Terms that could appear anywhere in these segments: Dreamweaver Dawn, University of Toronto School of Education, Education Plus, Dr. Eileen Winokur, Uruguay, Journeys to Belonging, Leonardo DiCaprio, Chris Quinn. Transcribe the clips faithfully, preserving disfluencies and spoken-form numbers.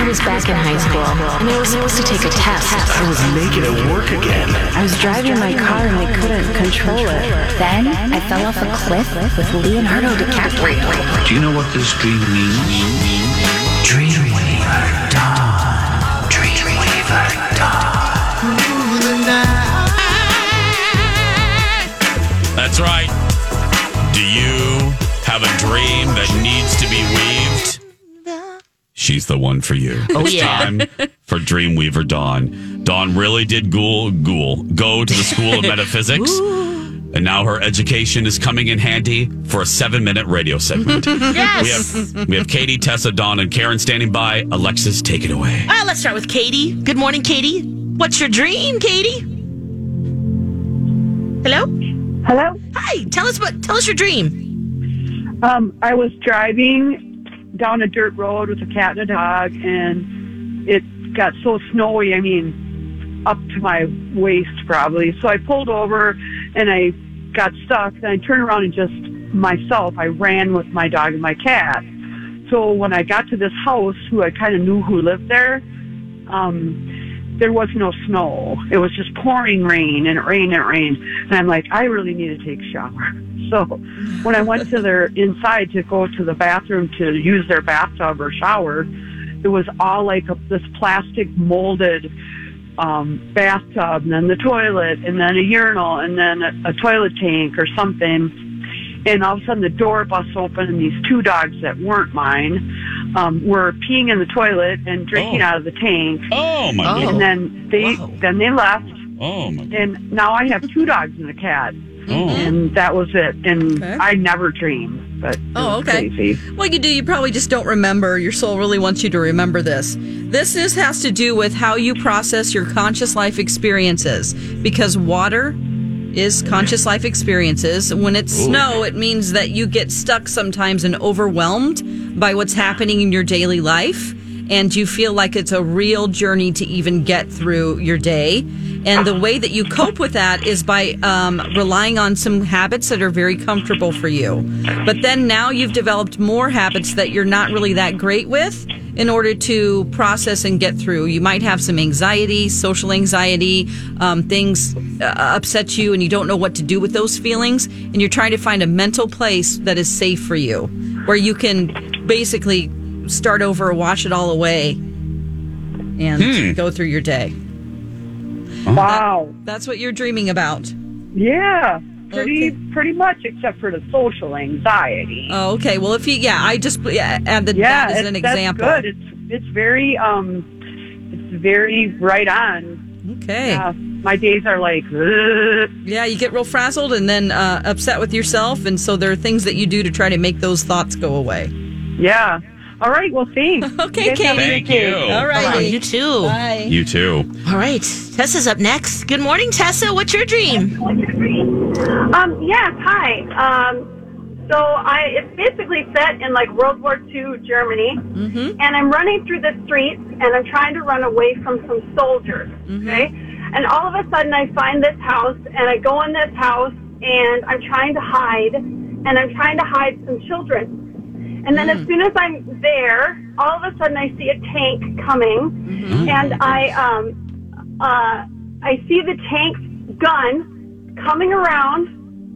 I was back in high school, and I was supposed to take a test. I was naked at work again. I was driving my car, and I couldn't control it. Then, I fell off a cliff with Leonardo DiCaprio. Do you know what this dream means? Dreamweaver Dawn. Dreamweaver Dawn. That's right. Do you have a dream that needs to be weaved? She's the one for you. Oh, it's yeah. time for Dreamweaver Dawn. Dawn really did ghoul, ghoul, go to the School of Metaphysics. And now her education is coming in handy for a seven-minute radio segment. Yes! We have, we have Katie, Tessa, Dawn, and Karen standing by. Alexis, take it away. All right, let's start with Katie. Good morning, Katie. What's your dream, Katie? Hello? Hello? Hi. Tell us what. Tell us your dream. Um, I was driving down a dirt road with a cat and a dog, and it got so snowy, I mean, up to my waist probably. So I pulled over, and I got stuck, and I turned around and just myself, I ran with my dog and my cat. So when I got to this house, who I kind of knew who lived there, um, there was no snow. It was just pouring rain, and it rained and it rained. And I'm like, I really need to take a shower. So when I went to their inside to go to the bathroom to use their bathtub or shower, it was all like a, this plastic molded um, bathtub, and then the toilet, and then a urinal, and then a, a toilet tank or something. And all of a sudden the door busts open, and these two dogs that weren't mine um, were peeing in the toilet and drinking oh. out of the tank. Oh, my God. And oh. then they, wow. then they left. Oh, my God. And now I have two dogs and a cat. Oh. And that was it. And okay. I never dreamed, but oh, okay. crazy. Well, you do. You probably just don't remember. Your soul really wants you to remember this. This is, has to do with how you process your conscious life experiences, because water is conscious life experiences. When it's Ooh. snow, it means that you get stuck sometimes and overwhelmed by what's happening in your daily life. And you feel like it's a real journey to even get through your day. And the way that you cope with that is by um, relying on some habits that are very comfortable for you. But then now you've developed more habits that you're not really that great with in order to process and get through. You might have some anxiety, social anxiety, um, things uh, upset you, and you don't know what to do with those feelings. And you're trying to find a mental place that is safe for you, where you can basically start over, wash it all away, and hmm. go through your day. Wow. That, that's what you're dreaming about. Yeah. Pretty okay. pretty much, except for the social anxiety. Oh, okay. Well, if you, yeah, I just yeah, add the, yeah, that as an example. Yeah, that's good. It's, it's, very, um, it's very right on. Okay. Uh, my days are like... Ugh. Yeah, you get real frazzled and then uh, upset with yourself, and so there are things that you do to try to make those thoughts go away. Yeah. All right, well, thanks. Okay, Kate. Thank you. All right. Oh, you too. Bye. You too. All right. Tessa's up next. Good morning, Tessa. What's your dream? Um, yes, hi. Um, so I it's basically set in, like, World War Two Germany, mm-hmm. and I'm running through the streets, and I'm trying to run away from some soldiers, mm-hmm. okay? And all of a sudden, I find this house, and I go in this house, and I'm trying to hide, and I'm trying to hide some children. And then mm. as soon as I'm there, all of a sudden I see a tank coming, mm-hmm. and I um, uh, I see the tank's gun coming around,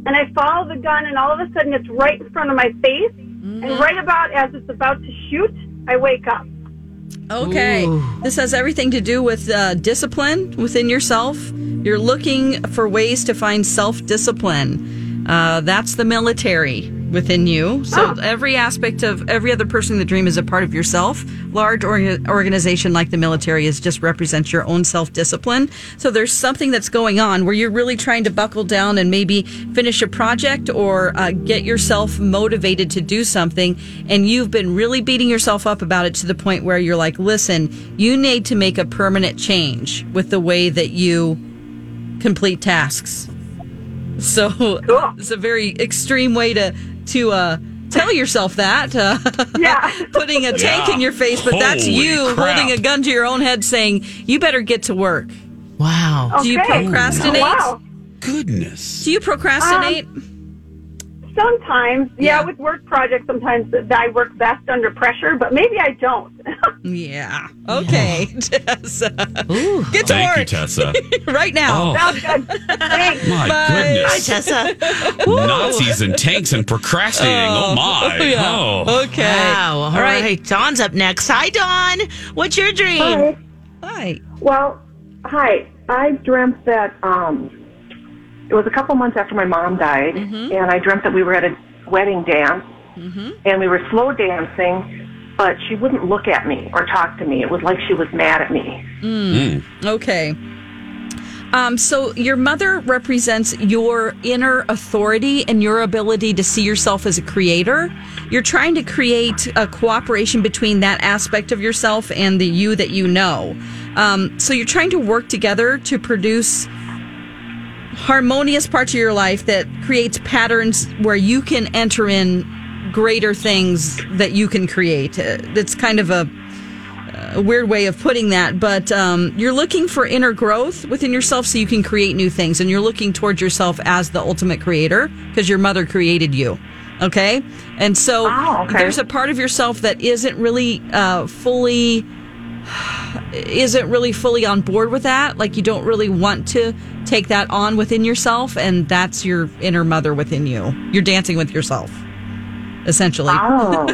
and I follow the gun, and all of a sudden it's right in front of my face, mm. and right about as it's about to shoot, I wake up. Okay. Ooh. This has everything to do with uh, discipline within yourself. You're looking for ways to find self-discipline. Uh, that's the military. within you. So oh. every aspect of every other person in the dream is a part of yourself. Large or- organization like the military is just represents your own self-discipline. So there's something that's going on where you're really trying to buckle down and maybe finish a project or uh, get yourself motivated to do something. And you've been really beating yourself up about it to the point where you're like, listen, you need to make a permanent change with the way that you complete tasks. So cool. It's a very extreme way to to uh, tell yourself that. Uh, yeah. Putting a tank yeah. in your face, but Holy that's you crap. holding a gun to your own head saying, you better get to work. Wow. Okay. Do you procrastinate? Oh, wow. Goodness. Do you procrastinate? Um, sometimes. Yeah, yeah, with work projects, sometimes I work best under pressure, but maybe I don't. yeah. Okay, yeah. Tessa. Ooh. Get to Thank work. you, Tessa. right now. Oh. Sounds good. Thanks. My Bye. goodness. Hi, Tessa. Nazis and tanks and procrastinating. Oh, oh my. Oh, yeah. oh. Okay. Wow. All, All right. right. Dawn's up next. Hi, Dawn. What's your dream? Hi. Hi. Well, hi. I dreamt that um, it was a couple months after my mom died, mm-hmm. and I dreamt that we were at a wedding dance, mm-hmm. and we were slow dancing, but she wouldn't look at me or talk to me. It was like she was mad at me. Mm. Mm. Okay. Um, so your mother represents your inner authority and your ability to see yourself as a creator. You're trying to create a cooperation between that aspect of yourself and the you that you know. Um, so you're trying to work together to produce harmonious parts of your life that creates patterns where you can enter in greater things that you can create. That's kind of a, a weird way of putting that, but um, you're looking for inner growth within yourself so you can create new things, and you're looking towards yourself as the ultimate creator because your mother created you. Okay? And so oh, okay. there's a part of yourself that isn't really uh, fully isn't really fully on board with that. Like, you don't really want to take that on within yourself, and that's your inner mother within you. You're dancing with yourself, essentially. Oh.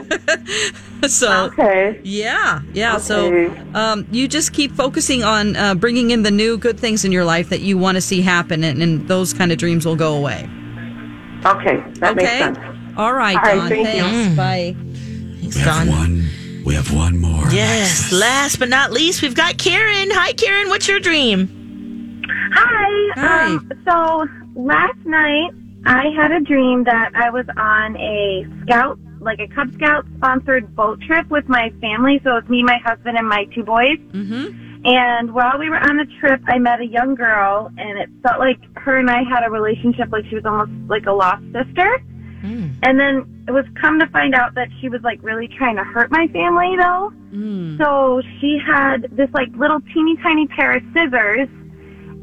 so, okay. Yeah, yeah. Okay. So um, you just keep focusing on uh, bringing in the new good things in your life that you want to see happen, and, and those kind of dreams will go away. Okay, that okay? makes sense. All right, All right Dawn. Thank thanks. You. Bye. Thanks, we have Dawn. One, we have one more. Yes, Alexis. Last but not least, we've got Karen. Hi, Karen. What's your dream? Hi. Hi. Um, so last night, I had a dream that I was on a scout, like a Cub Scout sponsored boat trip with my family. So it was me, my husband, and my two boys. Mm-hmm. And while we were on the trip, I met a young girl, and it felt like her and I had a relationship like she was almost like a lost sister. Mm. And then it was come to find out that she was like really trying to hurt my family, though. Mm. So she had this like little teeny tiny pair of scissors.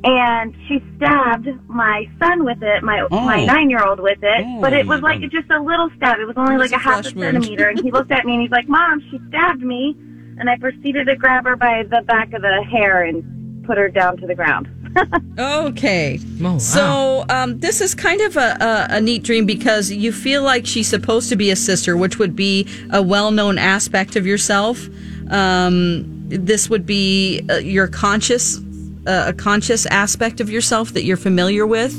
And she stabbed my son with it, my oh. my nine-year-old with it. Oh. But it was like just a little stab. It was only That's like a, a half a centimeter. And he looked at me and he's like, Mom, she stabbed me. And I proceeded to grab her by the back of the hair and put her down to the ground. okay. Oh, wow. So um, this is kind of a, a, a neat dream because you feel like she's supposed to be a sister, which would be a well-known aspect of yourself. Um, this would be uh, your conscious a conscious aspect of yourself that you're familiar with.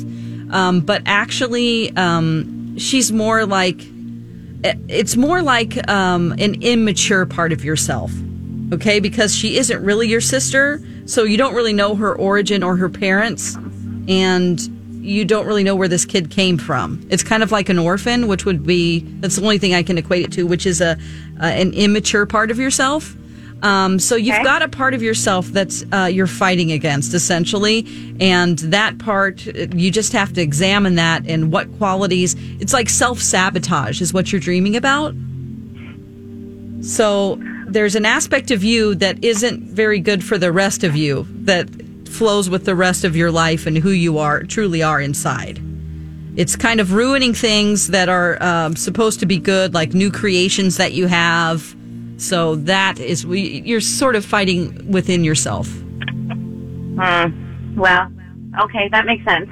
Um, but actually, um, she's more like, it's more like um, an immature part of yourself. Okay? Because she isn't really your sister. So you don't really know her origin or her parents. And you don't really know where this kid came from. It's kind of like an orphan, which would be, that's the only thing I can equate it to, which is a, a an immature part of yourself. Um, so you've okay. got a part of yourself that's uh, you're fighting against, essentially, and that part, you just have to examine that and what qualities. It's like self-sabotage is what you're dreaming about. So there's an aspect of you that isn't very good for the rest of you that flows with the rest of your life and who you are truly are inside. It's kind of ruining things that are um, supposed to be good, like new creations that you have. So that is, you're sort of fighting within yourself. Uh, well, okay, that makes sense.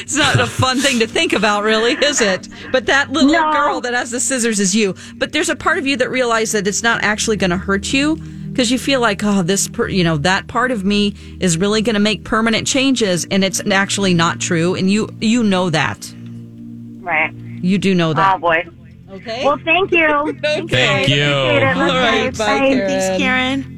It's not a fun thing to think about, really, is it? But that little no. girl that has the scissors is you. But there's a part of you that realizes that it's not actually going to hurt you because you feel like, oh, this, per- you know, that part of me is really going to make permanent changes, and it's actually not true, and you you know that. Right. You do know that. Oh, boy. Okay. Well, thank you. Okay. Thank you. All right. Bye, Karen. Thanks, Karen.